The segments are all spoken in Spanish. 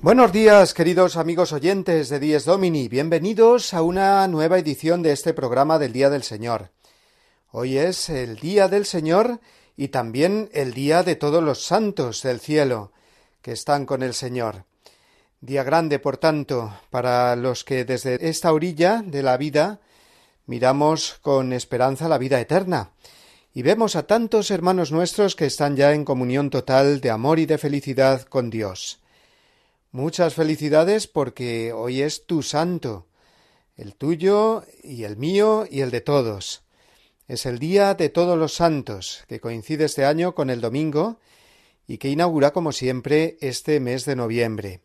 Buenos días, queridos amigos oyentes de Dies Domini. Bienvenidos a una nueva edición de este programa del Día del Señor. Hoy es el Día del Señor y también el Día de todos los santos del cielo que están con el Señor. Día grande, por tanto, para los que desde esta orilla de la vida miramos con esperanza la vida eterna y vemos a tantos hermanos nuestros que están ya en comunión total de amor y de felicidad con Dios. Muchas felicidades porque hoy es tu santo, el tuyo y el mío y el de todos. Es el Día de Todos los Santos, que coincide este año con el domingo y que inaugura, como siempre, este mes de noviembre,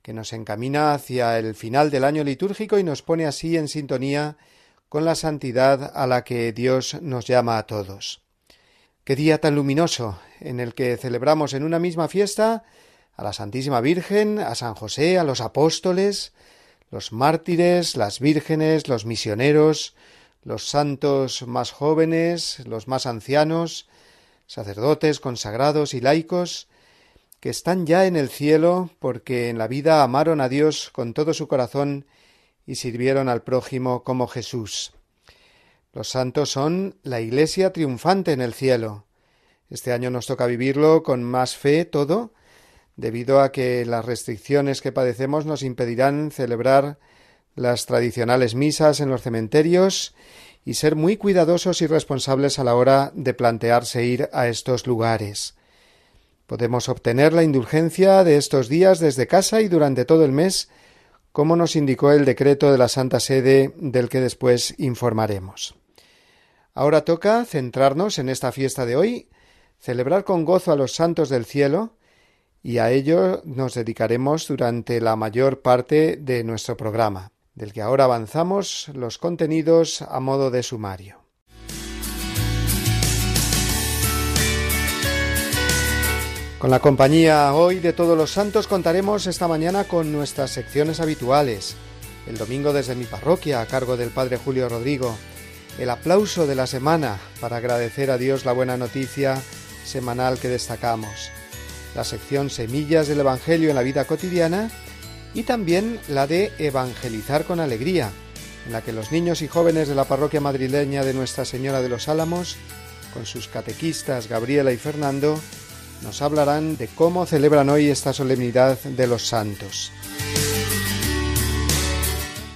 que nos encamina hacia el final del año litúrgico y nos pone así en sintonía con la santidad a la que Dios nos llama a todos. Qué día tan luminoso en el que celebramos en una misma fiesta a la Santísima Virgen, a San José, a los apóstoles, los mártires, las vírgenes, los misioneros, los santos más jóvenes, los más ancianos, sacerdotes, consagrados y laicos, que están ya en el cielo porque en la vida amaron a Dios con todo su corazón y sirvieron al prójimo como Jesús. Los santos son la Iglesia triunfante en el cielo. Este año nos toca vivirlo con más fe todo, debido a que las restricciones que padecemos nos impedirán celebrar las tradicionales misas en los cementerios y ser muy cuidadosos y responsables a la hora de plantearse ir a estos lugares. Podemos obtener la indulgencia de estos días desde casa y durante todo el mes, como nos indicó el decreto de la Santa Sede, del que después informaremos. Ahora toca centrarnos en esta fiesta de hoy, celebrar con gozo a los santos del cielo, y a ello nos dedicaremos durante la mayor parte de nuestro programa, del que ahora avanzamos los contenidos a modo de sumario. Con la compañía hoy de todos los santos contaremos esta mañana con nuestras secciones habituales. El domingo desde mi parroquia, a cargo del Padre Julio Rodrigo. El aplauso de la semana, para agradecer a Dios la buena noticia semanal que destacamos. La sección Semillas del Evangelio en la vida cotidiana y también la de Evangelizar con Alegría, en la que los niños y jóvenes de la parroquia madrileña de Nuestra Señora de los Álamos, con sus catequistas Gabriela y Fernando, nos hablarán de cómo celebran hoy esta solemnidad de los santos.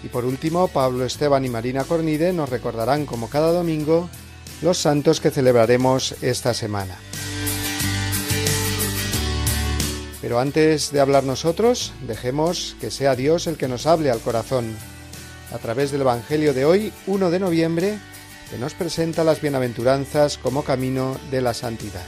Y por último, Pablo Esteban y Marina Cornide nos recordarán, como cada domingo, los santos que celebraremos esta semana. Pero antes de hablar nosotros, dejemos que sea Dios el que nos hable al corazón, a través del Evangelio de hoy, 1 de noviembre, que nos presenta las bienaventuranzas como camino de la santidad.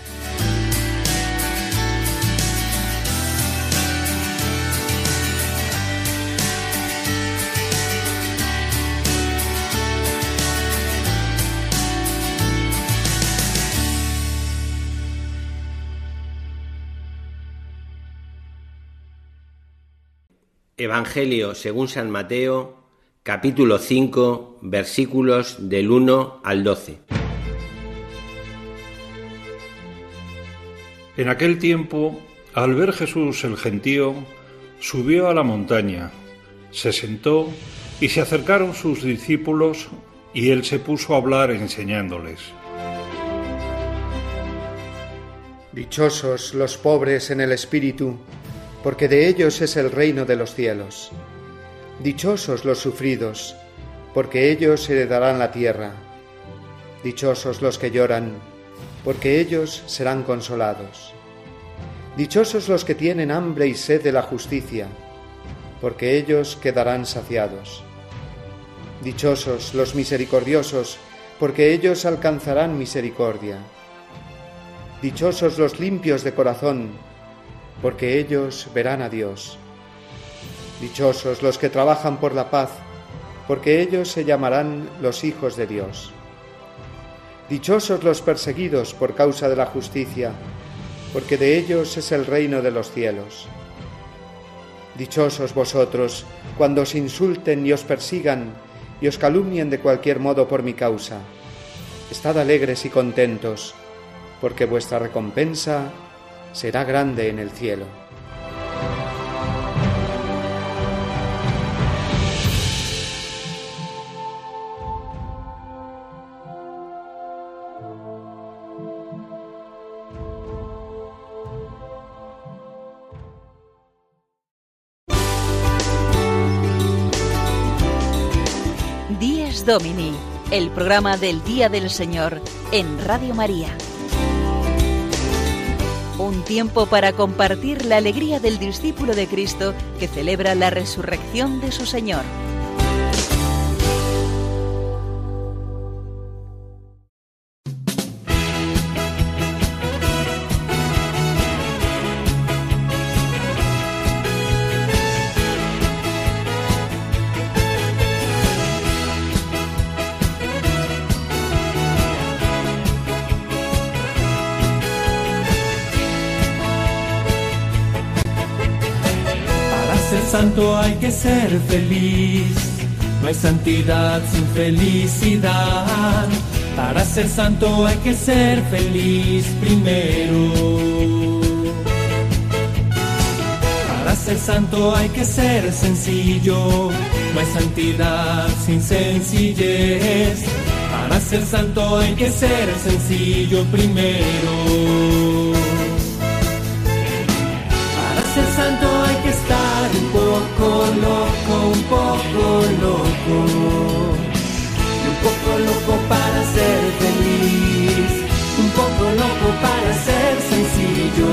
Evangelio según San Mateo, capítulo 5, versículos del 1 al 12. En aquel tiempo, al ver Jesús el gentío, subió a la montaña, se sentó y se acercaron sus discípulos y él se puso a hablar enseñándoles. Dichosos los pobres en el espíritu, porque de ellos es el reino de los cielos. Dichosos los sufridos, porque ellos heredarán la tierra. Dichosos los que lloran, porque ellos serán consolados. Dichosos los que tienen hambre y sed de la justicia, porque ellos quedarán saciados. Dichosos los misericordiosos, porque ellos alcanzarán misericordia. Dichosos los limpios de corazón, porque ellos verán a Dios. Dichosos los que trabajan por la paz, porque ellos se llamarán los hijos de Dios. Dichosos los perseguidos por causa de la justicia, porque de ellos es el reino de los cielos. Dichosos vosotros, cuando os insulten y os persigan, y os calumnien de cualquier modo por mi causa. Estad alegres y contentos, porque vuestra recompensa será grande en el cielo. Dies Domini, el programa del Día del Señor en Radio María. Un tiempo para compartir la alegría del discípulo de Cristo que celebra la resurrección de su Señor. Santo hay que ser feliz, no hay santidad sin felicidad. Para ser santo hay que ser feliz primero. Para ser santo hay que ser sencillo, no hay santidad sin sencillez. Para ser santo hay que ser sencillo primero. Para ser santo hay que estar un poco loco, y un poco loco para ser feliz, un poco loco para ser sencillo,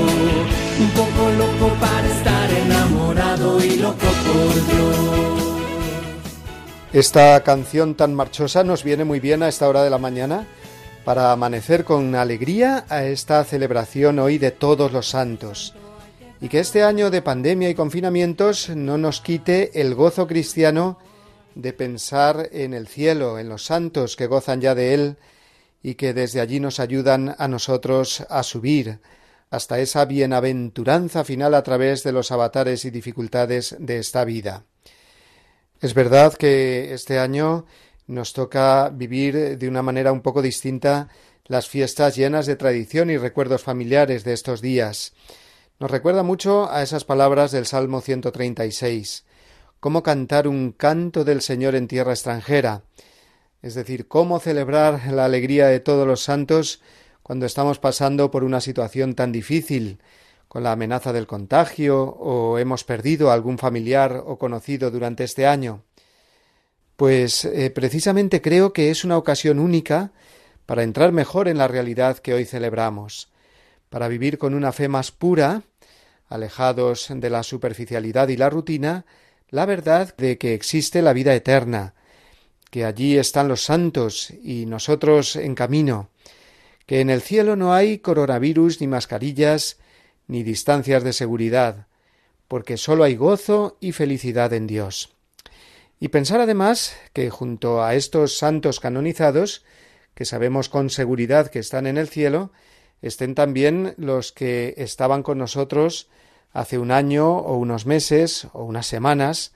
un poco loco para estar enamorado y loco por Dios. Esta canción tan marchosa nos viene muy bien a esta hora de la mañana para amanecer con alegría a esta celebración hoy de todos los santos. Y que este año de pandemia y confinamientos no nos quite el gozo cristiano de pensar en el cielo, en los santos que gozan ya de él y que desde allí nos ayudan a nosotros a subir hasta esa bienaventuranza final a través de los avatares y dificultades de esta vida. Es verdad que este año nos toca vivir de una manera un poco distinta las fiestas llenas de tradición y recuerdos familiares de estos días. Nos recuerda mucho a esas palabras del Salmo 136. Cómo cantar un canto del Señor en tierra extranjera. Es decir, cómo celebrar la alegría de todos los santos cuando estamos pasando por una situación tan difícil, con la amenaza del contagio o hemos perdido a algún familiar o conocido durante este año. Pues precisamente creo que es una ocasión única para entrar mejor en la realidad que hoy celebramos, para vivir con una fe más pura, alejados de la superficialidad y la rutina, la verdad de que existe la vida eterna, que allí están los santos y nosotros en camino, que en el cielo no hay coronavirus ni mascarillas ni distancias de seguridad, porque solo hay gozo y felicidad en Dios. Y pensar además que junto a estos santos canonizados, que sabemos con seguridad que están en el cielo, estén también los que estaban con nosotros hace un año o unos meses o unas semanas,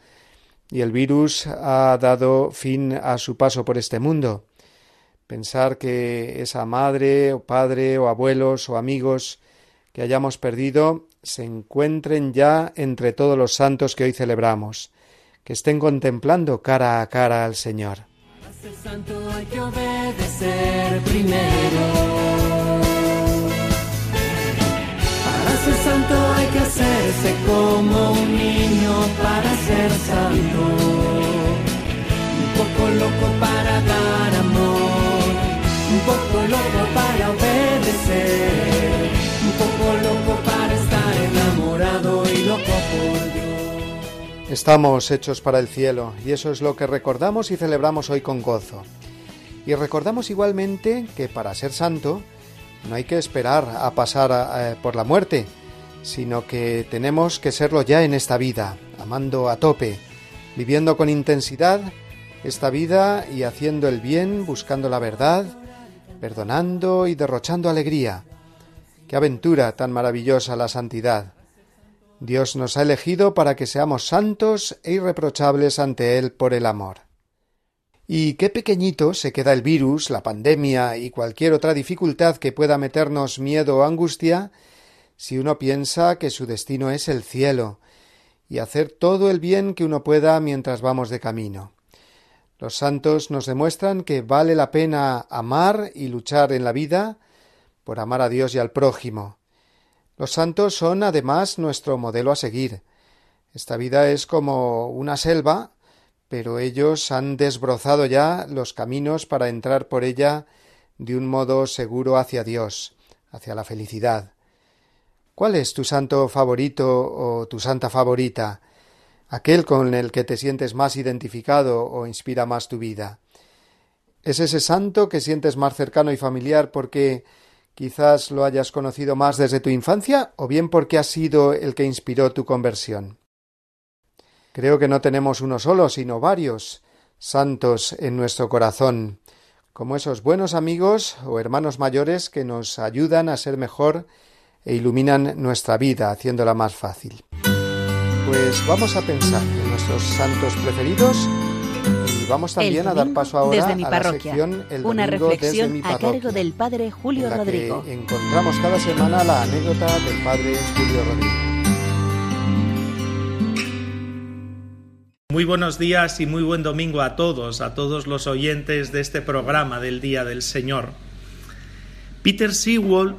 y el virus ha dado fin a su paso por este mundo. Pensar que esa madre o padre o abuelos o amigos que hayamos perdido se encuentren ya entre todos los santos que hoy celebramos, que estén contemplando cara a cara al Señor. Para ser santo hay que obedecer primero. Para ser santo hay que hacerse como un niño para ser santo, un poco loco para dar amor, un poco loco para obedecer, un poco loco para estar enamorado y loco por Dios. Estamos hechos para el cielo y eso es lo que recordamos y celebramos hoy con gozo. Y recordamos igualmente que para ser santo no hay que esperar a pasar por la muerte, sino que tenemos que serlo ya en esta vida, amando a tope, viviendo con intensidad esta vida y haciendo el bien, buscando la verdad, perdonando y derrochando alegría. ¡Qué aventura tan maravillosa la santidad! Dios nos ha elegido para que seamos santos e irreprochables ante Él por el amor. Y qué pequeñito se queda el virus, la pandemia y cualquier otra dificultad que pueda meternos miedo o angustia, si uno piensa que su destino es el cielo, y hacer todo el bien que uno pueda mientras vamos de camino. Los santos nos demuestran que vale la pena amar y luchar en la vida por amar a Dios y al prójimo. Los santos son, además, nuestro modelo a seguir. Esta vida es como una selva, pero ellos han desbrozado ya los caminos para entrar por ella de un modo seguro hacia Dios, hacia la felicidad. ¿Cuál es tu santo favorito o tu santa favorita? Aquel con el que te sientes más identificado o inspira más tu vida. ¿Es ese santo que sientes más cercano y familiar porque quizás lo hayas conocido más desde tu infancia o bien porque ha sido el que inspiró tu conversión? Creo que no tenemos uno solo, sino varios santos en nuestro corazón, como esos buenos amigos o hermanos mayores que nos ayudan a ser mejor e iluminan nuestra vida, haciéndola más fácil. Pues vamos a pensar en nuestros santos preferidos y vamos también a dar paso ahora desde mi parroquia, a la sección El Domingo desde mi parroquia, una reflexión a cargo del Padre Julio Rodrigo. Encontramos cada semana la anécdota del Padre Julio Rodrigo. Muy buenos días y muy buen domingo a todos los oyentes de este programa del Día del Señor. Peter Sewell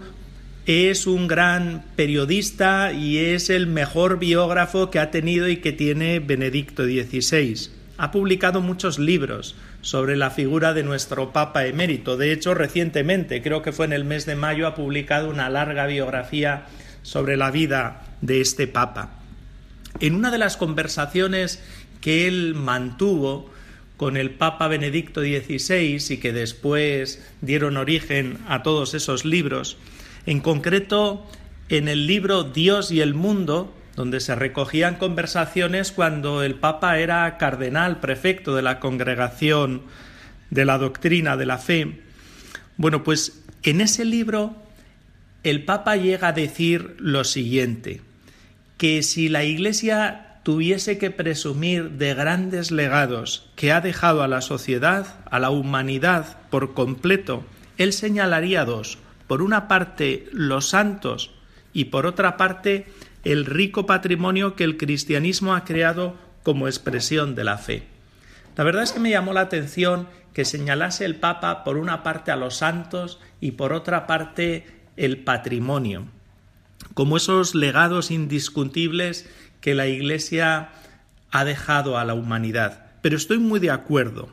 es un gran periodista y es el mejor biógrafo que ha tenido y que tiene Benedicto XVI. Ha publicado muchos libros sobre la figura de nuestro Papa Emérito. De hecho, recientemente, creo que fue en el mes de mayo, ha publicado una larga biografía sobre la vida de este Papa. En una de las conversaciones que él mantuvo con el Papa Benedicto XVI y que después dieron origen a todos esos libros, en concreto en el libro Dios y el mundo, donde se recogían conversaciones cuando el Papa era cardenal, prefecto de la Congregación de la Doctrina de la Fe. Bueno, pues en ese libro el Papa llega a decir lo siguiente, que si la Iglesia tuviese que presumir de grandes legados que ha dejado a la sociedad, a la humanidad por completo, él señalaría dos: por una parte los santos y por otra parte el rico patrimonio que el cristianismo ha creado como expresión de la fe. La verdad es que me llamó la atención que señalase el Papa por una parte a los santos y por otra parte el patrimonio, como esos legados indiscutibles que la Iglesia ha dejado a la humanidad. Pero estoy muy de acuerdo,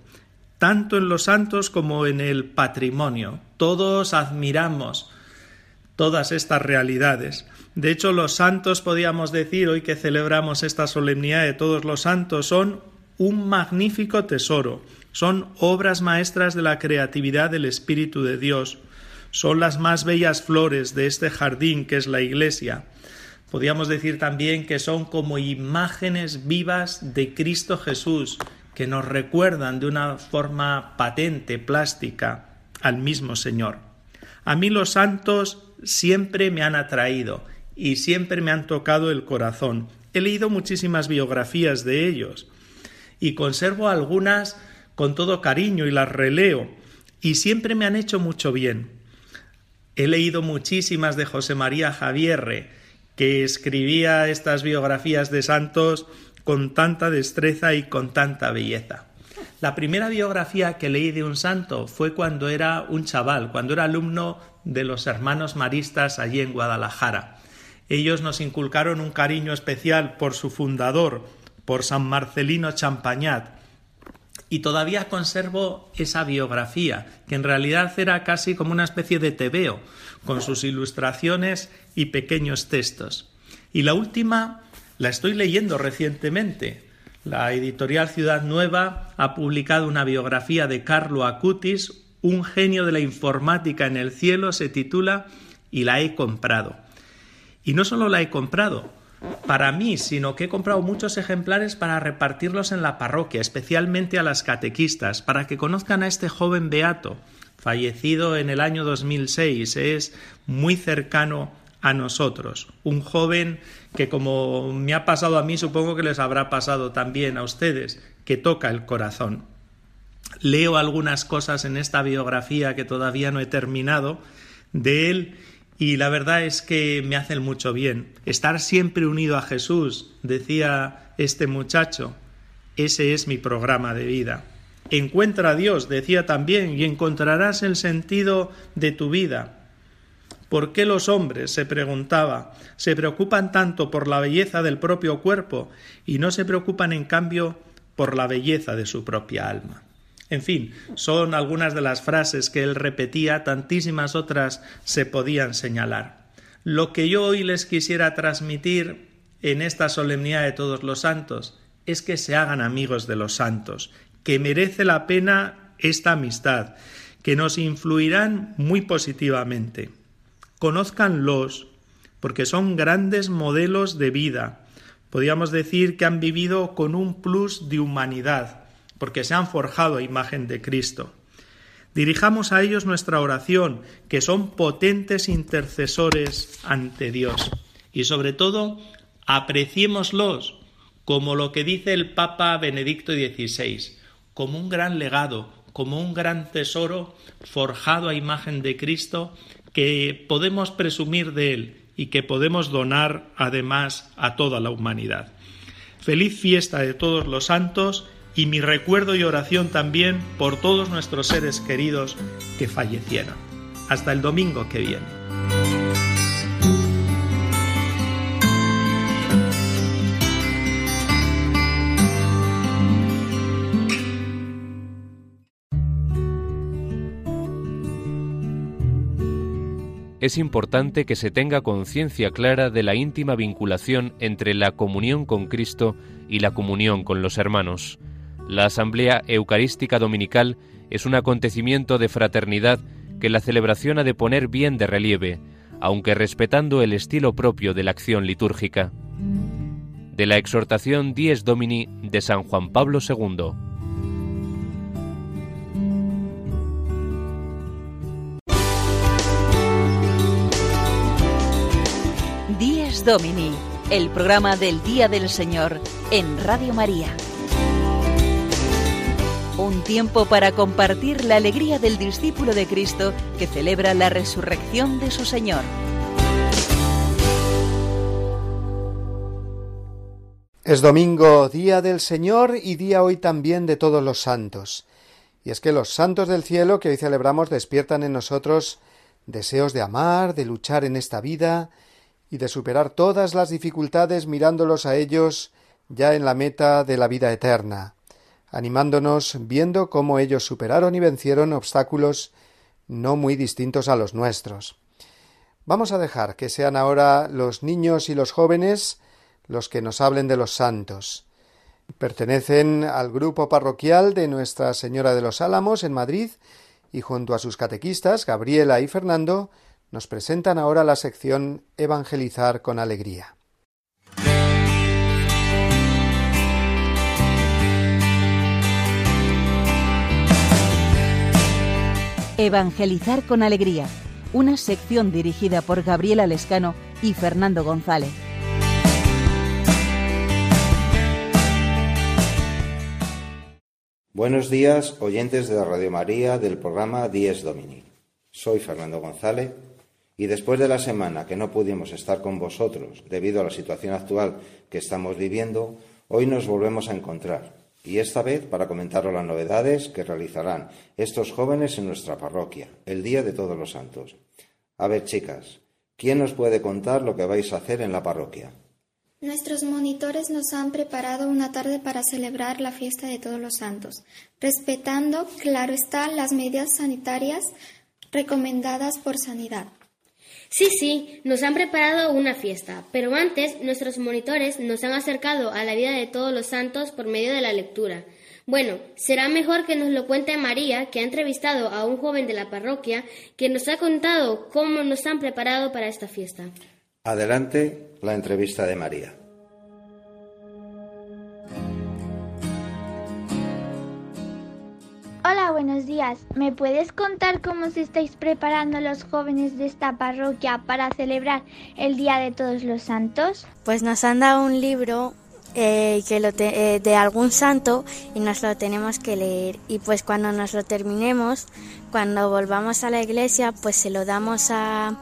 tanto en los santos como en el patrimonio. Todos admiramos todas estas realidades. De hecho, los santos, podíamos decir, hoy que celebramos esta solemnidad de todos los santos, son un magnífico tesoro. Son obras maestras de la creatividad del Espíritu de Dios. Son las más bellas flores de este jardín que es la Iglesia. Podríamos decir también que son como imágenes vivas de Cristo Jesús, que nos recuerdan de una forma patente, plástica, al mismo Señor. A mí los santos siempre me han atraído y siempre me han tocado el corazón. He leído muchísimas biografías de ellos y conservo algunas con todo cariño y las releo y siempre me han hecho mucho bien. He leído muchísimas de José María Javierre, que escribía estas biografías de santos con tanta destreza y con tanta belleza. La primera biografía que leí de un santo fue cuando era un chaval, cuando era alumno de los hermanos maristas allí en Guadalajara. Ellos nos inculcaron un cariño especial por su fundador, por San Marcelino Champañat, y todavía conservo esa biografía, que en realidad era casi como una especie de tebeo, con sus ilustraciones y pequeños textos. Y la última la estoy leyendo recientemente. La editorial Ciudad Nueva ha publicado una biografía de Carlo Acutis, un genio de la informática en el cielo, se titula Y la he comprado. Y no solo la he comprado para mí, sino que he comprado muchos ejemplares para repartirlos en la parroquia, especialmente a las catequistas, para que conozcan a este joven beato, fallecido en el año 2006, es muy cercano a nosotros. Un joven que, como me ha pasado a mí, supongo que les habrá pasado también a ustedes, que toca el corazón. Leo algunas cosas en esta biografía que todavía no he terminado de él, y la verdad es que me hacen mucho bien. Estar siempre unido a Jesús, decía este muchacho, ese es mi programa de vida. Encuentra a Dios, decía también, y encontrarás el sentido de tu vida. ¿Por qué los hombres, se preguntaba, se preocupan tanto por la belleza del propio cuerpo y no se preocupan, en cambio, por la belleza de su propia alma? En fin, son algunas de las frases que él repetía, tantísimas otras se podían señalar. Lo que yo hoy les quisiera transmitir en esta solemnidad de todos los santos es que se hagan amigos de los santos, que merece la pena esta amistad, que nos influirán muy positivamente. Conózcanlos, porque son grandes modelos de vida. Podríamos decir que han vivido con un plus de humanidad, porque se han forjado a imagen de Cristo. Dirijamos a ellos nuestra oración, que son potentes intercesores ante Dios. Y sobre todo, apreciémoslos, como lo que dice el Papa Benedicto XVI, como un gran legado, como un gran tesoro forjado a imagen de Cristo, que podemos presumir de él y que podemos donar además a toda la humanidad. Feliz fiesta de todos los santos, y mi recuerdo y oración también por todos nuestros seres queridos que fallecieron. Hasta el domingo que viene. Es importante que se tenga conciencia clara de la íntima vinculación entre la comunión con Cristo y la comunión con los hermanos. La Asamblea Eucarística Dominical es un acontecimiento de fraternidad que la celebración ha de poner bien de relieve, aunque respetando el estilo propio de la acción litúrgica. De la exhortación Dies Domini de San Juan Pablo II. Dies Domini, el programa del Día del Señor en Radio María. Un tiempo para compartir la alegría del discípulo de Cristo que celebra la resurrección de su Señor. Es domingo, día del Señor y día hoy también de todos los santos. Y es que los santos del cielo que hoy celebramos despiertan en nosotros deseos de amar, de luchar en esta vida y de superar todas las dificultades mirándolos a ellos ya en la meta de la vida eterna, animándonos viendo cómo ellos superaron y vencieron obstáculos no muy distintos a los nuestros. Vamos a dejar que sean ahora los niños y los jóvenes los que nos hablen de los santos. Pertenecen al grupo parroquial de Nuestra Señora de los Álamos en Madrid y junto a sus catequistas, Gabriela y Fernando, nos presentan ahora la sección Evangelizar con Alegría. Evangelizar con Alegría, una sección dirigida por Gabriela Lescano y Fernando González. Buenos días, oyentes de Radio María del programa Dies Domini. Soy Fernando González y después de la semana que no pudimos estar con vosotros debido a la situación actual que estamos viviendo, hoy nos volvemos a encontrar. Y esta vez para comentaros las novedades que realizarán estos jóvenes en nuestra parroquia, el Día de Todos los Santos. A ver, chicas, ¿quién nos puede contar lo que vais a hacer en la parroquia? Nuestros monitores nos han preparado una tarde para celebrar la fiesta de Todos los Santos, respetando, claro está, las medidas sanitarias recomendadas por sanidad. Sí, nos han preparado una fiesta, pero antes nuestros monitores nos han acercado a la vida de todos los santos por medio de la lectura. Bueno, será mejor que nos lo cuente María, que ha entrevistado a un joven de la parroquia que nos ha contado cómo nos han preparado para esta fiesta. Adelante la entrevista de María. Hola, buenos días. ¿Me puedes contar cómo os estáis preparando los jóvenes de esta parroquia para celebrar el Día de Todos los Santos? Pues nos han dado un libro de algún santo y nos lo tenemos que leer. Y pues cuando nos lo terminemos, cuando volvamos a la iglesia, pues se lo damos a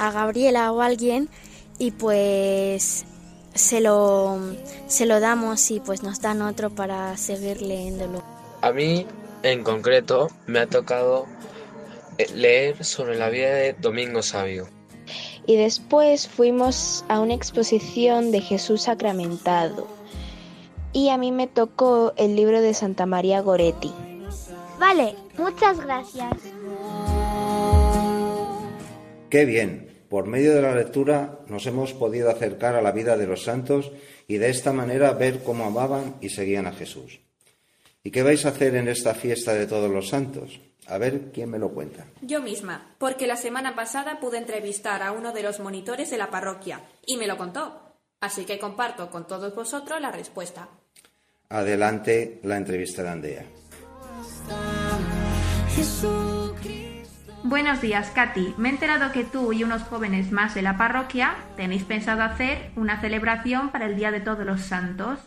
Gabriela o a alguien y pues se lo damos y pues nos dan otro para seguir leyéndolo. A mí, en concreto, me ha tocado leer sobre la vida de Domingo Savio. Y después fuimos a una exposición de Jesús Sacramentado. Y a mí me tocó el libro de Santa María Goretti. Vale, muchas gracias. ¡Qué bien! Por medio de la lectura nos hemos podido acercar a la vida de los santos y de esta manera ver cómo amaban y seguían a Jesús. ¿Y qué vais a hacer en esta fiesta de Todos los Santos? A ver, ¿quién me lo cuenta? Yo misma, porque la semana pasada pude entrevistar a uno de los monitores de la parroquia y me lo contó. Así que comparto con todos vosotros la respuesta. Adelante la entrevista de Andrea. Buenos días, Katy. Me he enterado que tú y unos jóvenes más de la parroquia tenéis pensado hacer una celebración para el Día de Todos los Santos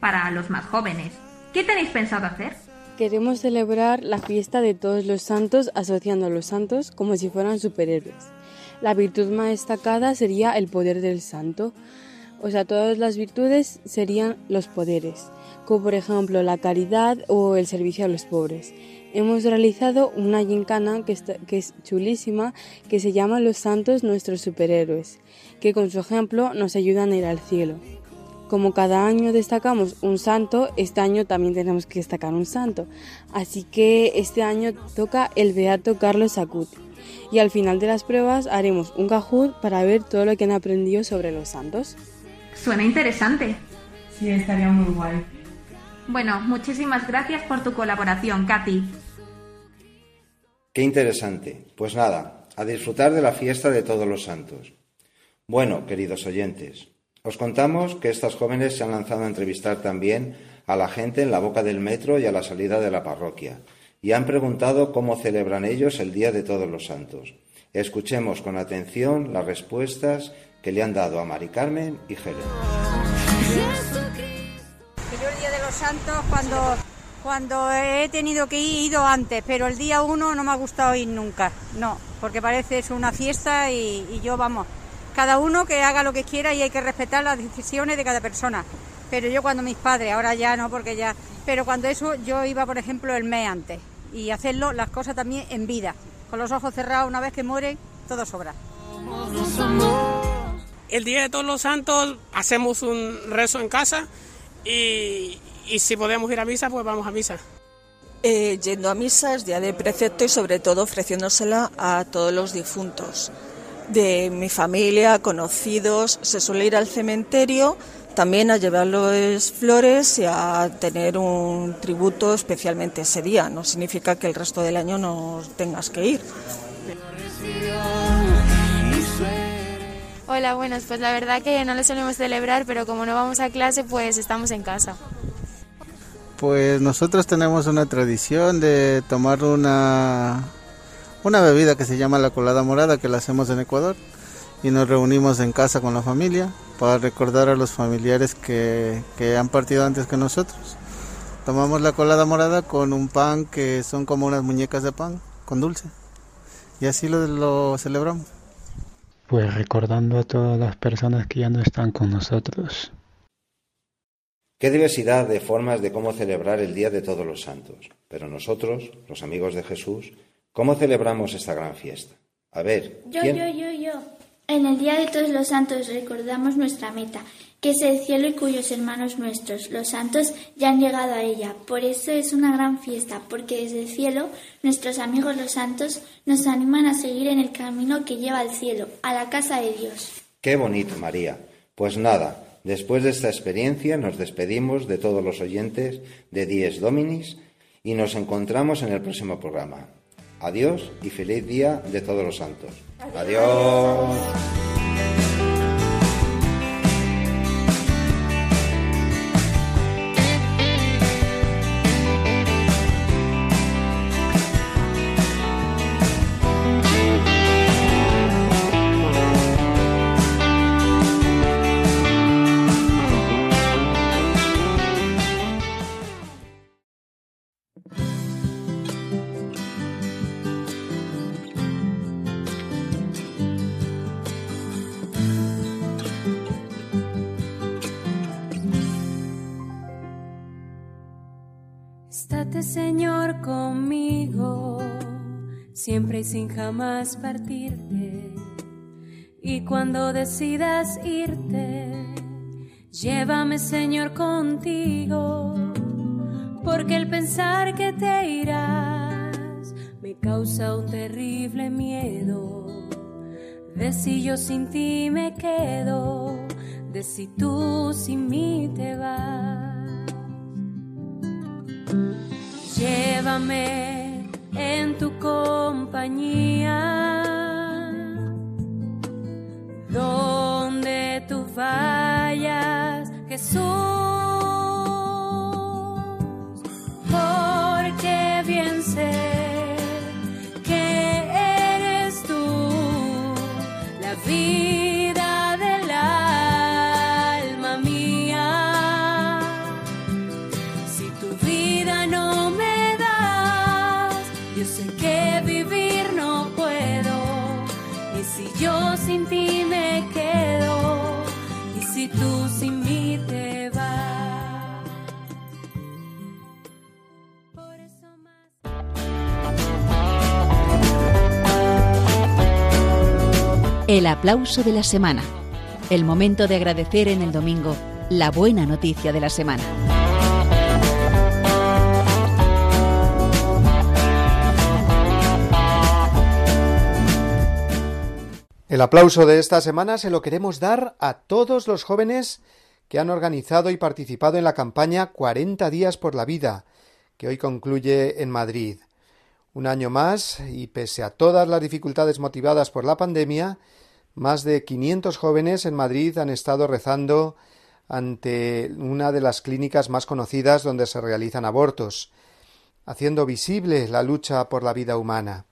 para los más jóvenes. ¿Qué tenéis pensado hacer? Queremos celebrar la fiesta de todos los santos asociando a los santos como si fueran superhéroes. La virtud más destacada sería el poder del santo. O sea, todas las virtudes serían los poderes, como por ejemplo la caridad o el servicio a los pobres. Hemos realizado una gincana que es chulísima, que se llama Los Santos Nuestros Superhéroes, que con su ejemplo nos ayudan a ir al cielo. Como cada año destacamos un santo, este año también tenemos que destacar un santo. Así que este año toca el beato Carlo Acutis. Y al final de las pruebas haremos un cajut para ver todo lo que han aprendido sobre los santos. Suena interesante. Sí, estaría muy guay. Bueno, muchísimas gracias por tu colaboración, Katy. Qué interesante. Pues nada, a disfrutar de la fiesta de todos los santos. Bueno, queridos oyentes, os contamos que estas jóvenes se han lanzado a entrevistar también a la gente en la boca del metro y a la salida de la parroquia, y han preguntado cómo celebran ellos el Día de Todos los Santos. Escuchemos con atención las respuestas que le han dado a Mari Carmen y Helen. Yo el Día de los Santos cuando he tenido que ir, he ido antes, pero el día 1 no me ha gustado ir nunca, no, porque parece es una fiesta y yo, vamos, cada uno que haga lo que quiera y hay que respetar las decisiones de cada persona. Pero yo cuando mis padres, ahora ya no, porque ya... Pero cuando eso, yo iba, por ejemplo, el mes antes. Y hacerlo, las cosas también en vida. Con los ojos cerrados, una vez que mueren, todo sobra. El Día de Todos los Santos hacemos un rezo en casa y si podemos ir a misa, pues vamos a misa. Yendo a misa es día de precepto y sobre todo ofreciéndosela a todos los difuntos. De mi familia, conocidos, se suele ir al cementerio también a llevarles flores y a tener un tributo especialmente ese día. No significa que el resto del año no tengas que ir. Hola, buenas, pues la verdad que no lo solemos celebrar, pero como no vamos a clase, pues estamos en casa. Pues nosotros tenemos una tradición de tomar una bebida que se llama la colada morada, que la hacemos en Ecuador, y nos reunimos en casa con la familia para recordar a los familiares que han partido antes que nosotros. Tomamos la colada morada con un pan que son como unas muñecas de pan con dulce, y así lo celebramos. Pues recordando a todas las personas que ya no están con nosotros. Qué diversidad de formas de cómo celebrar el Día de Todos los Santos, pero nosotros, los amigos de Jesús, ¿cómo celebramos esta gran fiesta? A ver, ¿quién? Yo. En el Día de Todos los Santos recordamos nuestra meta, que es el cielo y cuyos hermanos nuestros, los santos, ya han llegado a ella. Por eso es una gran fiesta, porque desde el cielo nuestros amigos los santos nos animan a seguir en el camino que lleva al cielo, a la casa de Dios. ¡Qué bonito, María! Pues nada, Después de esta experiencia nos despedimos de todos los oyentes de Dies Dominis y nos encontramos en el próximo programa. Adiós y feliz día de todos los santos. Adiós. Señor, conmigo, siempre y sin jamás partirte, y cuando decidas irte, llévame, Señor, contigo, porque el pensar que te irás me causa un terrible miedo, de si yo sin ti me quedo, de si tú sin mí te vas. Llévame en tu compañía, donde tú vayas, Jesús, porque bien sé que eres tú la vida del alma mía. Si tu vida no me yo sin ti me quedo, y si tú sin mí te vas. Por eso más... El aplauso de la semana. El momento de agradecer en el domingo la buena noticia de la semana. El aplauso de esta semana se lo queremos dar a todos los jóvenes que han organizado y participado en la campaña 40 días por la vida, que hoy concluye en Madrid. Un año más, y pese a todas las dificultades motivadas por la pandemia, más de 500 jóvenes en Madrid han estado rezando ante una de las clínicas más conocidas donde se realizan abortos, haciendo visible la lucha por la vida humana.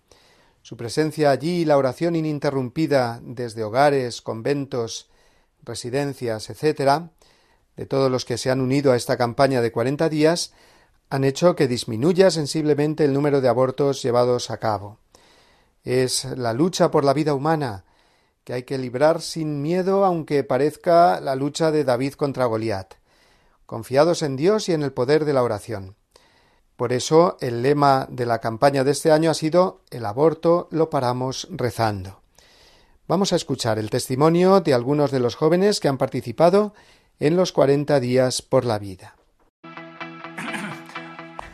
Su presencia allí y la oración ininterrumpida desde hogares, conventos, residencias, etc., de todos los que se han unido a esta campaña de 40 días, han hecho que disminuya sensiblemente el número de abortos llevados a cabo. Es la lucha por la vida humana, que hay que librar sin miedo, aunque parezca la lucha de David contra Goliat, confiados en Dios y en el poder de la oración. Por eso, el lema de la campaña de este año ha sido «El aborto lo paramos rezando». Vamos a escuchar el testimonio de algunos de los jóvenes que han participado en los 40 días por la vida.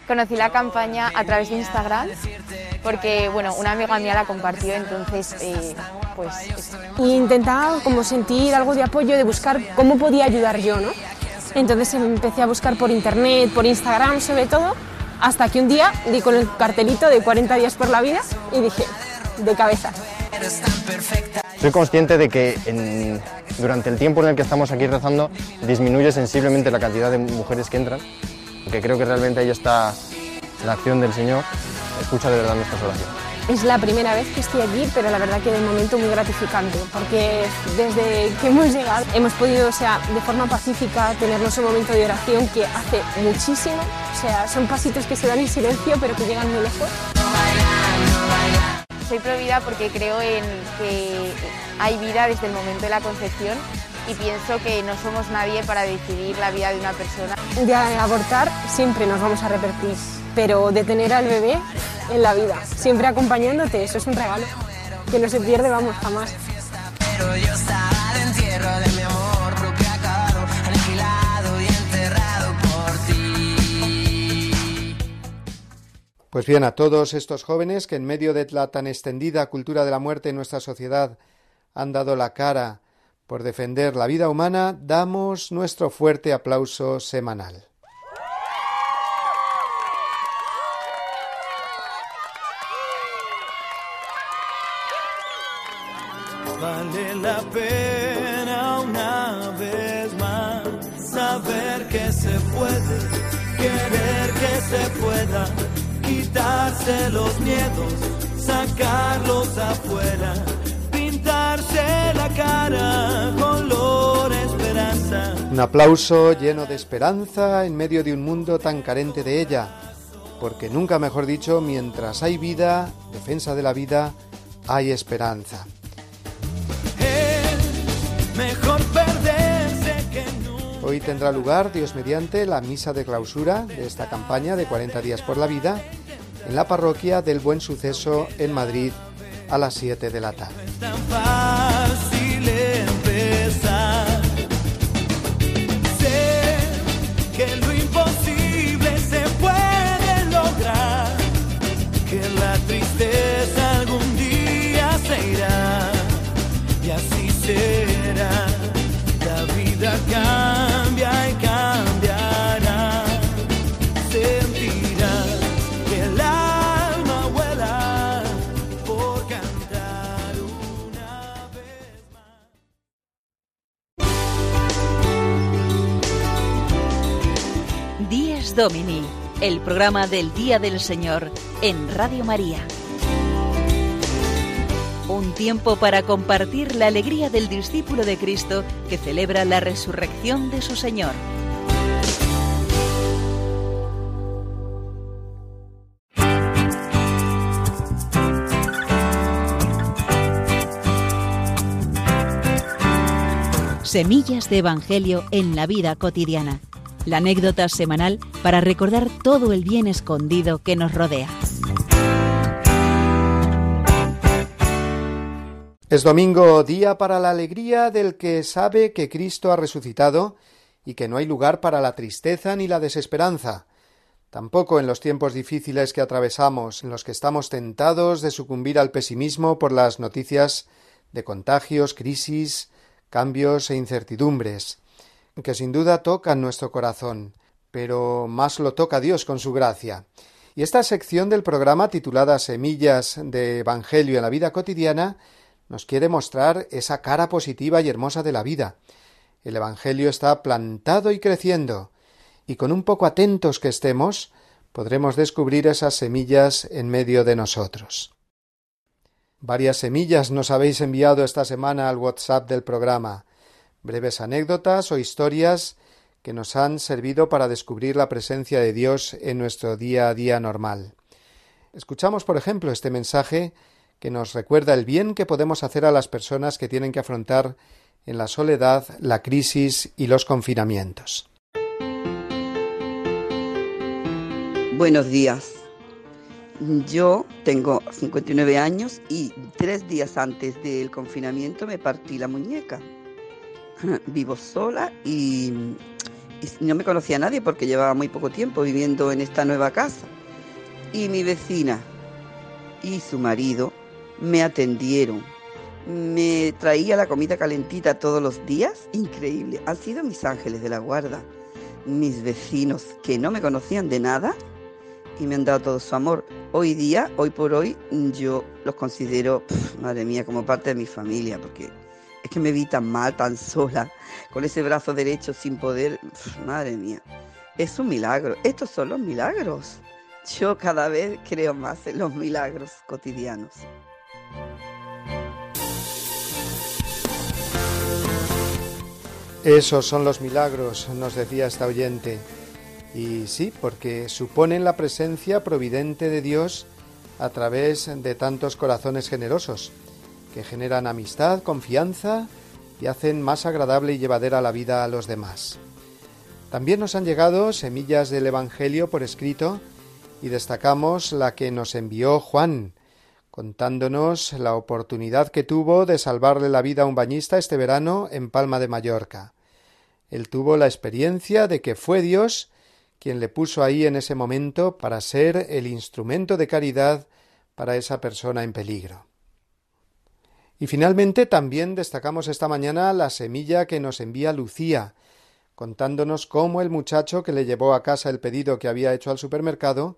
Conocí la campaña a través de Instagram porque, bueno, una amiga mía la compartió, entonces, Y intentaba como sentir algo de apoyo, de buscar cómo podía ayudar yo, ¿no? Entonces empecé a buscar por internet, por Instagram sobre todo, hasta que un día di con el cartelito de 40 días por la vida y dije, de cabeza. Soy consciente de que durante el tiempo en el que estamos aquí rezando disminuye sensiblemente la cantidad de mujeres que entran, porque creo que realmente ahí está la acción del Señor, escucha de verdad nuestras oraciones. Es la primera vez que estoy aquí, pero la verdad que de momento muy gratificante, porque desde que hemos llegado hemos podido, de forma pacífica, tener nuestro momento de oración que hace muchísimo, son pasitos que se dan en silencio, pero que llegan muy lejos. Soy provida porque creo en que hay vida desde el momento de la concepción y pienso que no somos nadie para decidir la vida de una persona. De abortar siempre nos vamos a arrepentir, pero de tener al bebé en la vida, siempre acompañándote, eso es un regalo que no se pierde, vamos, jamás. Pues bien, a todos estos jóvenes que en medio de la tan extendida cultura de la muerte en nuestra sociedad han dado la cara Por defender la vida humana, damos nuestro fuerte aplauso semanal. Vale la pena una vez más saber que se puede, querer que se pueda, quitarse los miedos, sacarlos afuera, pintarse la cara, color esperanza. Un aplauso lleno de esperanza en medio de un mundo tan carente de ella, porque nunca mejor dicho, mientras hay vida, defensa de la vida, hay esperanza. Hoy tendrá lugar, Dios mediante, la misa de clausura de esta campaña de 40 días por la vida en la parroquia del Buen Suceso en Madrid a las 7 de la tarde. Cambia y cambiará, sentirás que el alma vuela por cantar una vez más. Dies Domini, el programa del Día del Señor en Radio María. Un tiempo para compartir la alegría del discípulo de Cristo que celebra la resurrección de su Señor. Semillas de Evangelio en la vida cotidiana. La anécdota semanal para recordar todo el bien escondido que nos rodea. Es domingo, día para la alegría del que sabe que Cristo ha resucitado y que no hay lugar para la tristeza ni la desesperanza. Tampoco en los tiempos difíciles que atravesamos, en los que estamos tentados de sucumbir al pesimismo por las noticias de contagios, crisis, cambios e incertidumbres, que sin duda tocan nuestro corazón, pero más lo toca Dios con su gracia. Y esta sección del programa titulada Semillas de Evangelio en la vida cotidiana nos quiere mostrar esa cara positiva y hermosa de la vida. El Evangelio está plantado y creciendo, y con un poco atentos que estemos, podremos descubrir esas semillas en medio de nosotros. Varias semillas nos habéis enviado esta semana al WhatsApp del programa, breves anécdotas o historias que nos han servido para descubrir la presencia de Dios en nuestro día a día normal. Escuchamos, por ejemplo, este mensaje que nos recuerda el bien que podemos hacer a las personas que tienen que afrontar en la soledad, la crisis y los confinamientos. Buenos días. Yo tengo 59 años y 3 días antes del confinamiento me partí la muñeca. Vivo sola y no me conocía a nadie porque llevaba muy poco tiempo viviendo en esta nueva casa. Y mi vecina y su marido me atendieron, me traía la comida calentita todos los días, increíble. Han sido mis ángeles de la guarda, mis vecinos que no me conocían de nada y me han dado todo su amor. Hoy día, hoy por hoy, yo los considero, madre mía, como parte de mi familia, porque es que me vi tan mal, tan sola, con ese brazo derecho sin poder, madre mía, es un milagro. Estos son los milagros. Yo cada vez creo más en los milagros cotidianos. Esos son los milagros, nos decía esta oyente. Y sí, porque suponen la presencia providente de Dios a través de tantos corazones generosos, que generan amistad, confianza y hacen más agradable y llevadera la vida a los demás. También nos han llegado semillas del Evangelio por escrito, y destacamos la que nos envió Juan, contándonos la oportunidad que tuvo de salvarle la vida a un bañista este verano en Palma de Mallorca. Él tuvo la experiencia de que fue Dios quien le puso ahí en ese momento para ser el instrumento de caridad para esa persona en peligro. Y finalmente también destacamos esta mañana la semilla que nos envía Lucía, contándonos cómo el muchacho que le llevó a casa el pedido que había hecho al supermercado,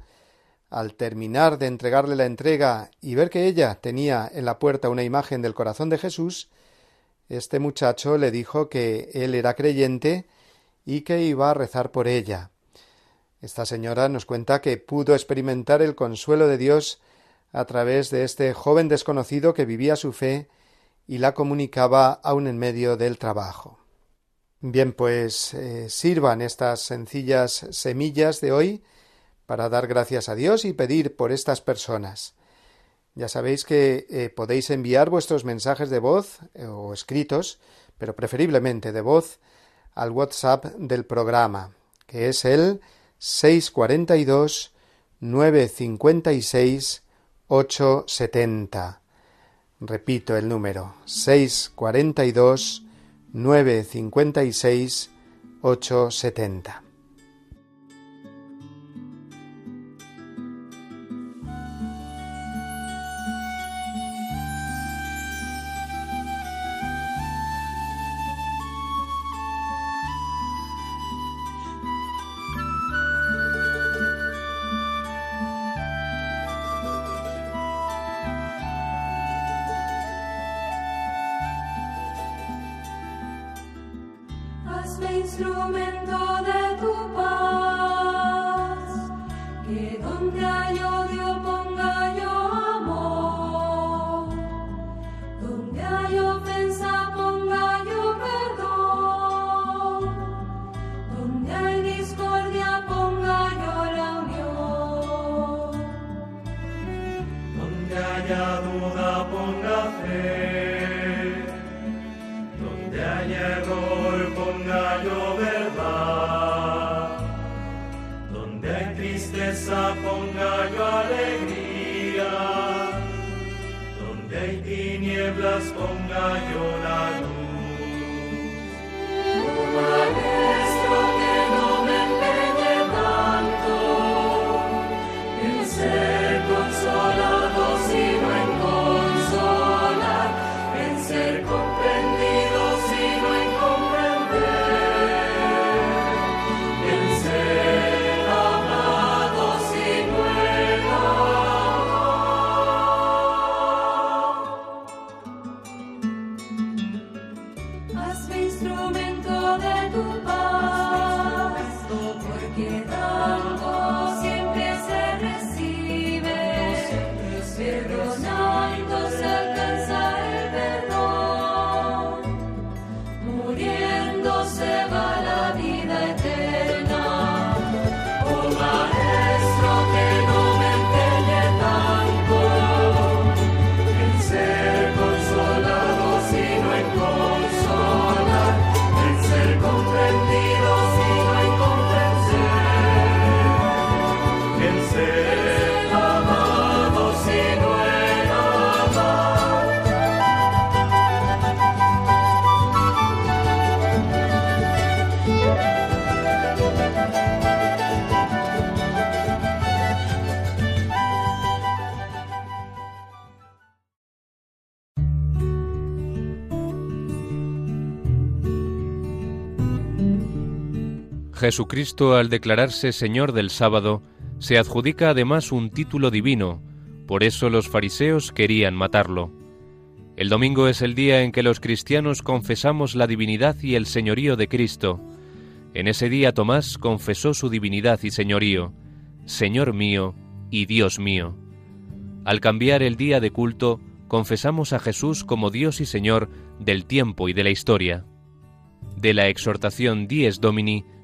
al terminar de entregarle la entrega y ver que ella tenía en la puerta una imagen del corazón de Jesús, este muchacho le dijo que él era creyente y que iba a rezar por ella. Esta señora nos cuenta que pudo experimentar el consuelo de Dios a través de este joven desconocido que vivía su fe y la comunicaba aún en medio del trabajo. Bien, pues sirvan estas sencillas semillas de hoy para dar gracias a Dios y pedir por estas personas. Ya sabéis que podéis enviar vuestros mensajes de voz o escritos, pero preferiblemente de voz, al WhatsApp del programa, que es el 642 956 870. Repito el número: 642 956 870. Jesucristo, al declararse Señor del sábado, se adjudica además un título divino, por eso los fariseos querían matarlo. El domingo es el día en que los cristianos confesamos la divinidad y el señorío de Cristo. En ese día Tomás confesó su divinidad y señorío, Señor mío y Dios mío. Al cambiar el día de culto, confesamos a Jesús como Dios y Señor del tiempo y de la historia. De la exhortación Dies Domini,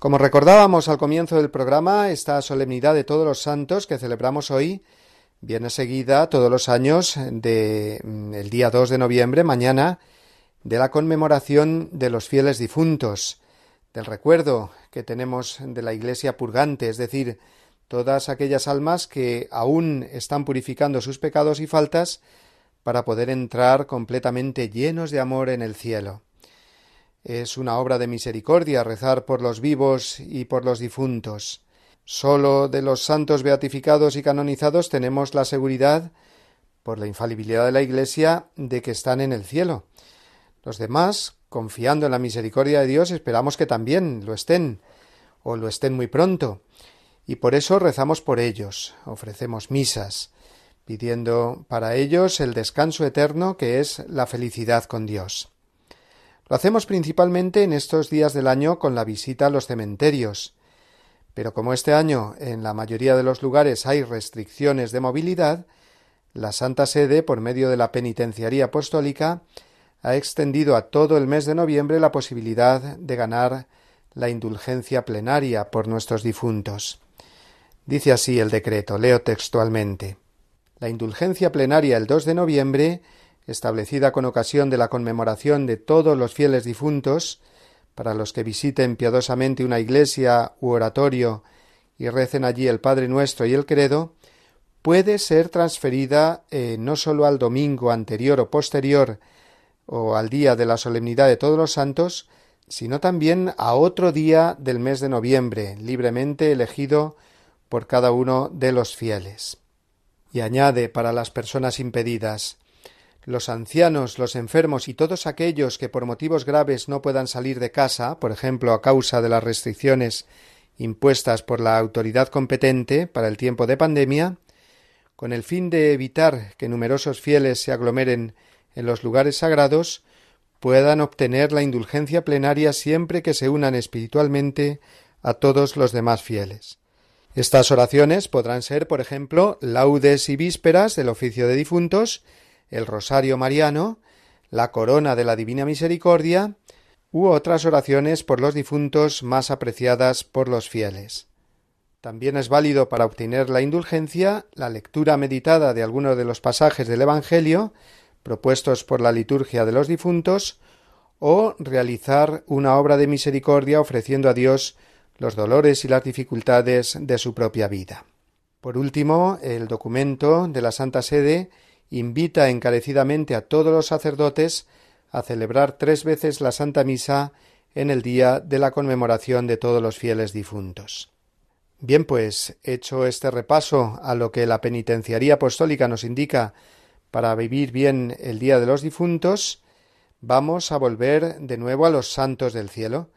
Como recordábamos al comienzo del programa, esta solemnidad de todos los santos que celebramos hoy Viene seguida todos los años del día 2 de noviembre, mañana, de la conmemoración de los fieles difuntos, del recuerdo que tenemos de la Iglesia purgante, es decir, todas aquellas almas que aún están purificando sus pecados y faltas para poder entrar completamente llenos de amor en el cielo. Es una obra de misericordia rezar por los vivos y por los difuntos. Solo de los santos beatificados y canonizados tenemos la seguridad, por la infalibilidad de la Iglesia, de que están en el cielo. Los demás, confiando en la misericordia de Dios, esperamos que también lo estén, o lo estén muy pronto, y por eso rezamos por ellos, ofrecemos misas, pidiendo para ellos el descanso eterno que es la felicidad con Dios. Lo hacemos principalmente en estos días del año con la visita a los cementerios, pero como este año en la mayoría de los lugares hay restricciones de movilidad, la Santa Sede, por medio de la Penitenciaría Apostólica, ha extendido a todo el mes de noviembre la posibilidad de ganar la indulgencia plenaria por nuestros difuntos. Dice así el decreto, leo textualmente. La indulgencia plenaria el 2 de noviembre, establecida con ocasión de la conmemoración de todos los fieles difuntos, para los que visiten piadosamente una iglesia u oratorio y recen allí el Padre Nuestro y el Credo, puede ser transferida no sólo al domingo anterior o posterior o al día de la solemnidad de todos los santos, sino también a otro día del mes de noviembre, libremente elegido por cada uno de los fieles. Y añade para las personas impedidas, los ancianos, los enfermos y todos aquellos que por motivos graves no puedan salir de casa, por ejemplo a causa de las restricciones impuestas por la autoridad competente para el tiempo de pandemia, con el fin de evitar que numerosos fieles se aglomeren en los lugares sagrados, puedan obtener la indulgencia plenaria siempre que se unan espiritualmente a todos los demás fieles. Estas oraciones podrán ser, por ejemplo, laudes y vísperas del oficio de difuntos, el Rosario Mariano, la Corona de la Divina Misericordia u otras oraciones por los difuntos más apreciadas por los fieles. También es válido para obtener la indulgencia la lectura meditada de algunos de los pasajes del Evangelio propuestos por la liturgia de los difuntos o realizar una obra de misericordia ofreciendo a Dios los dolores y las dificultades de su propia vida. Por último, el documento de la Santa Sede invita encarecidamente a todos los sacerdotes a celebrar 3 veces la Santa Misa en el día de la conmemoración de todos los fieles difuntos. Bien, pues, hecho este repaso a lo que la Penitenciaría Apostólica nos indica para vivir bien el Día de los Difuntos, vamos a volver de nuevo a los santos del cielo,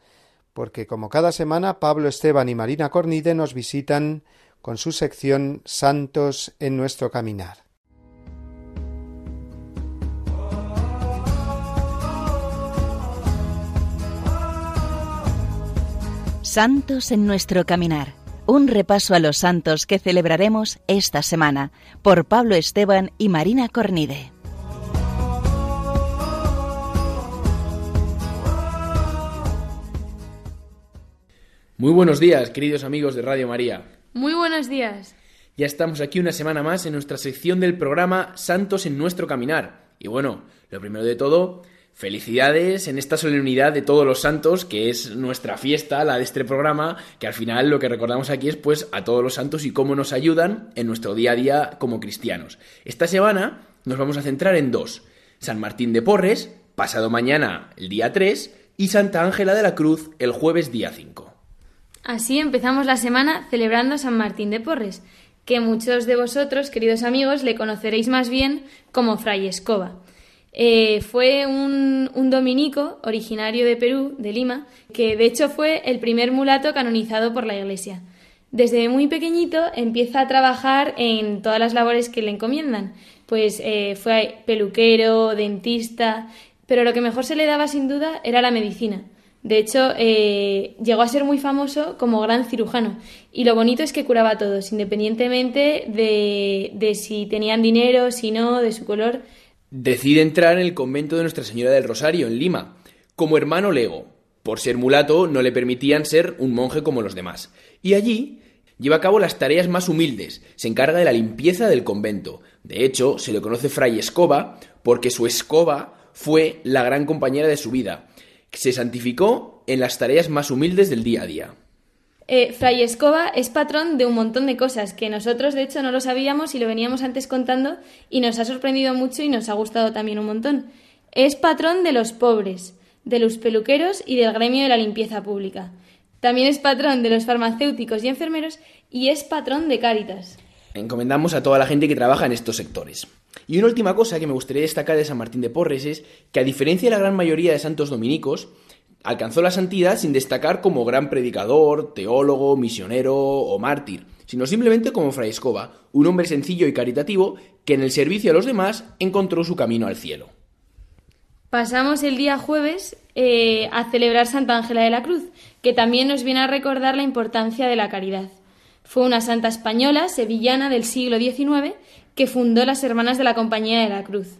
porque como cada semana Pablo Esteban y Marina Cornide nos visitan con su sección Santos en nuestro caminar. Santos en nuestro caminar. Un repaso a los santos que celebraremos esta semana por Pablo Esteban y Marina Cornide. Muy buenos días, queridos amigos de Radio María. Muy buenos días. Ya estamos aquí una semana más en nuestra sección del programa Santos en nuestro caminar. Y bueno, lo primero de todo, felicidades en esta solemnidad de todos los santos, que es nuestra fiesta, la de este programa, que al final lo que recordamos aquí es pues a todos los santos y cómo nos ayudan en nuestro día a día como cristianos. Esta semana nos vamos a centrar en 2, San Martín de Porres, pasado mañana el día 3, y Santa Ángela de la Cruz el jueves día 5. Así empezamos la semana celebrando a San Martín de Porres, que muchos de vosotros, queridos amigos, le conoceréis más bien como Fray Escoba. Fue un dominico originario de Perú, de Lima, que de hecho fue el primer mulato canonizado por la Iglesia. Desde muy pequeñito empieza a trabajar en todas las labores que le encomiendan, pues fue peluquero, dentista, pero lo que mejor se le daba sin duda era la medicina. De hecho, llegó a ser muy famoso como gran cirujano y lo bonito es que curaba a todos, independientemente de si tenían dinero, si no, de su color. Decide entrar en el convento de Nuestra Señora del Rosario, en Lima, como hermano lego. Por ser mulato, no le permitían ser un monje como los demás. Y allí Lleva a cabo las tareas más humildes, se encarga de la limpieza del convento. De hecho, se le conoce Fray Escoba porque su escoba fue la gran compañera de su vida. Se santificó en las tareas más humildes del día a día. Fray Escoba es patrón de un montón de cosas que nosotros, de hecho, no lo sabíamos y lo veníamos antes contando y nos ha sorprendido mucho y nos ha gustado también un montón. Es patrón de los pobres, de los peluqueros y del gremio de la limpieza pública. También es patrón de los farmacéuticos y enfermeros y es patrón de Cáritas. Encomendamos a toda la gente que trabaja en estos sectores. Y una última cosa que me gustaría destacar de San Martín de Porres es que, a diferencia de la gran mayoría de santos dominicos, alcanzó la santidad sin destacar como gran predicador, teólogo, misionero o mártir, sino simplemente como Fray Escoba, un hombre sencillo y caritativo que en el servicio a los demás encontró su camino al cielo. Pasamos el día jueves a celebrar Santa Ángela de la Cruz, que también nos viene a recordar la importancia de la caridad. Fue una santa española, sevillana, del siglo XIX, que fundó las Hermanas de la Compañía de la Cruz.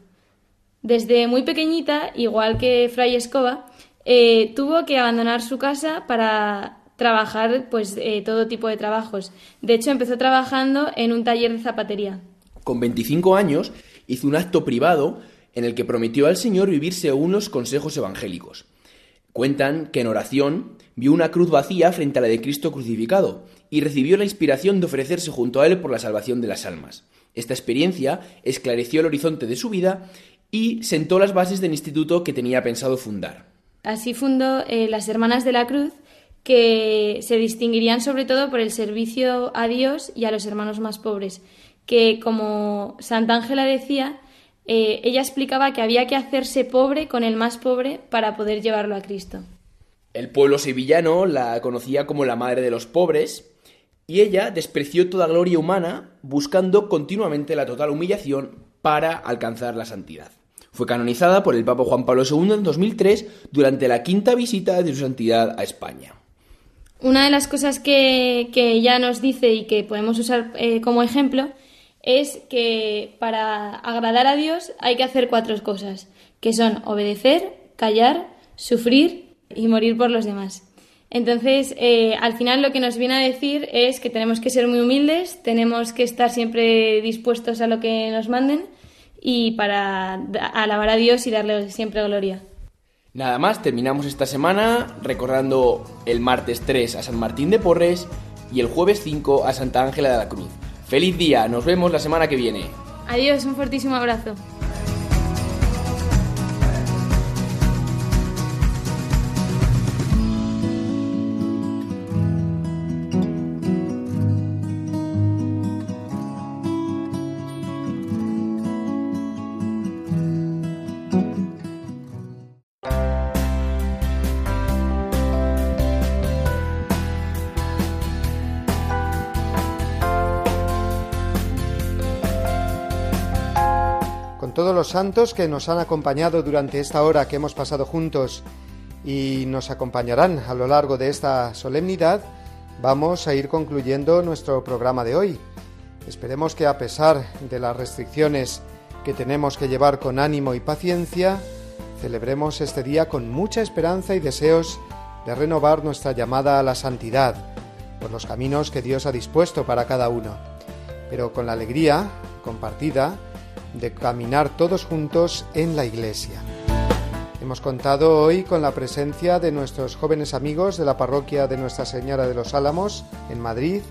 Desde muy pequeñita, igual que Fray Escoba, tuvo que abandonar su casa para trabajar todo tipo de trabajos. De hecho, empezó trabajando en un taller de zapatería. Con 25 años hizo un acto privado en el que prometió al Señor vivir según los consejos evangélicos. Cuentan que en oración vio una cruz vacía frente a la de Cristo crucificado y recibió la inspiración de ofrecerse junto a él por la salvación de las almas. Esta experiencia esclareció el horizonte de su vida y sentó las bases del instituto que tenía pensado fundar. Así fundó las Hermanas de la Cruz, que se distinguirían sobre todo por el servicio a Dios y a los hermanos más pobres, que, como Santa Ángela decía, ella explicaba que había que hacerse pobre con el más pobre para poder llevarlo a Cristo. El pueblo sevillano la conocía como la madre de los pobres, y ella despreció toda gloria humana buscando continuamente la total humillación para alcanzar la santidad. Fue canonizada por el Papa Juan Pablo II en 2003 durante la quinta visita de su santidad a España. Una de las cosas que ella nos dice y que podemos usar como ejemplo es que para agradar a Dios hay que hacer cuatro cosas, que son obedecer, callar, sufrir y morir por los demás. Entonces, al final lo que nos viene a decir es que tenemos que ser muy humildes, tenemos que estar siempre dispuestos a lo que nos manden y para alabar a Dios y darle siempre gloria. Nada más, terminamos esta semana recordando el martes 3 a San Martín de Porres y el jueves 5 a Santa Ángela de la Cruz. ¡Feliz día! Nos vemos la semana que viene. Adiós, un fortísimo abrazo. Todos los santos que nos han acompañado durante esta hora que hemos pasado juntos y nos acompañarán a lo largo de esta solemnidad, vamos a ir concluyendo nuestro programa de hoy. Esperemos que, a pesar de las restricciones que tenemos que llevar con ánimo y paciencia, celebremos este día con mucha esperanza y deseos de renovar nuestra llamada a la santidad por los caminos que Dios ha dispuesto para cada uno, pero con la alegría compartida de caminar todos juntos en la Iglesia. Hemos contado hoy con la presencia de nuestros jóvenes amigos de la parroquia de Nuestra Señora de los Álamos, en Madrid,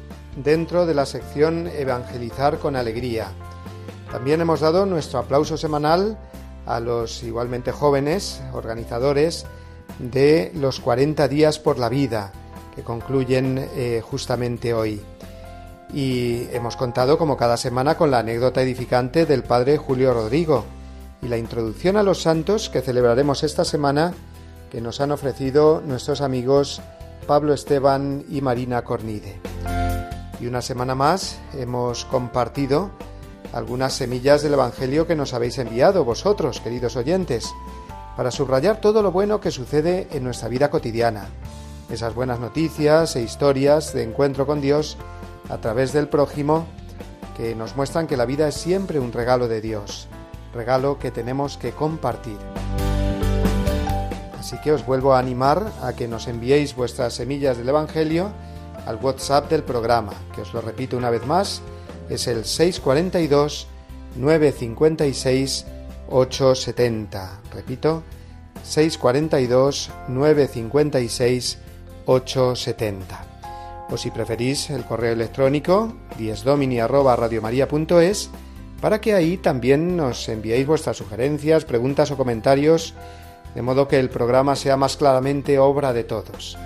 dentro de la sección Evangelizar con Alegría. También hemos dado nuestro aplauso semanal a los igualmente jóvenes organizadores de los 40 días por la vida, que concluyen justamente hoy. Y hemos contado, como cada semana, con la anécdota edificante del Padre Julio Rodrigo y la introducción a los santos que celebraremos esta semana, que nos han ofrecido nuestros amigos Pablo Esteban y Marina Cornide. Y una semana más hemos compartido algunas semillas del Evangelio que nos habéis enviado vosotros, queridos oyentes, para subrayar todo lo bueno que sucede en nuestra vida cotidiana, esas buenas noticias e historias de encuentro con Dios a través del prójimo, que nos muestran que la vida es siempre un regalo de Dios, regalo que tenemos que compartir. Así que os vuelvo a animar a que nos enviéis vuestras semillas del Evangelio al WhatsApp del programa, que os lo repito una vez más, es el 642-956-870. Repito, 642-956-870. O si preferís, el correo electrónico diesdomini@radiomaria.es, para que ahí también nos enviéis vuestras sugerencias, preguntas o comentarios, de modo que el programa sea más claramente obra de todos.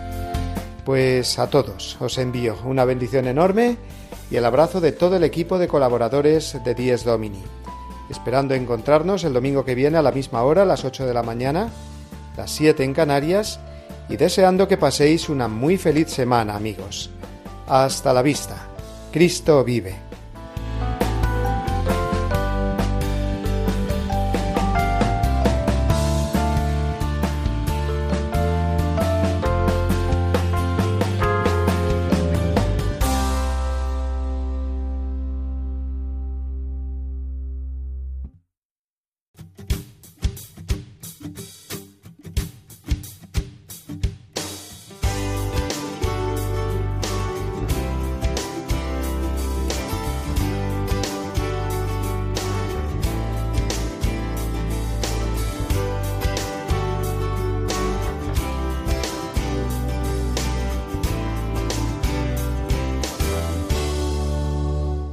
Pues a todos os envío una bendición enorme y el abrazo de todo el equipo de colaboradores de Dies Domini, esperando encontrarnos el domingo que viene a la misma hora, a las 8 de la mañana, las 7 en Canarias, y deseando que paséis una muy feliz semana, amigos. Hasta la vista. Cristo vive.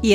Y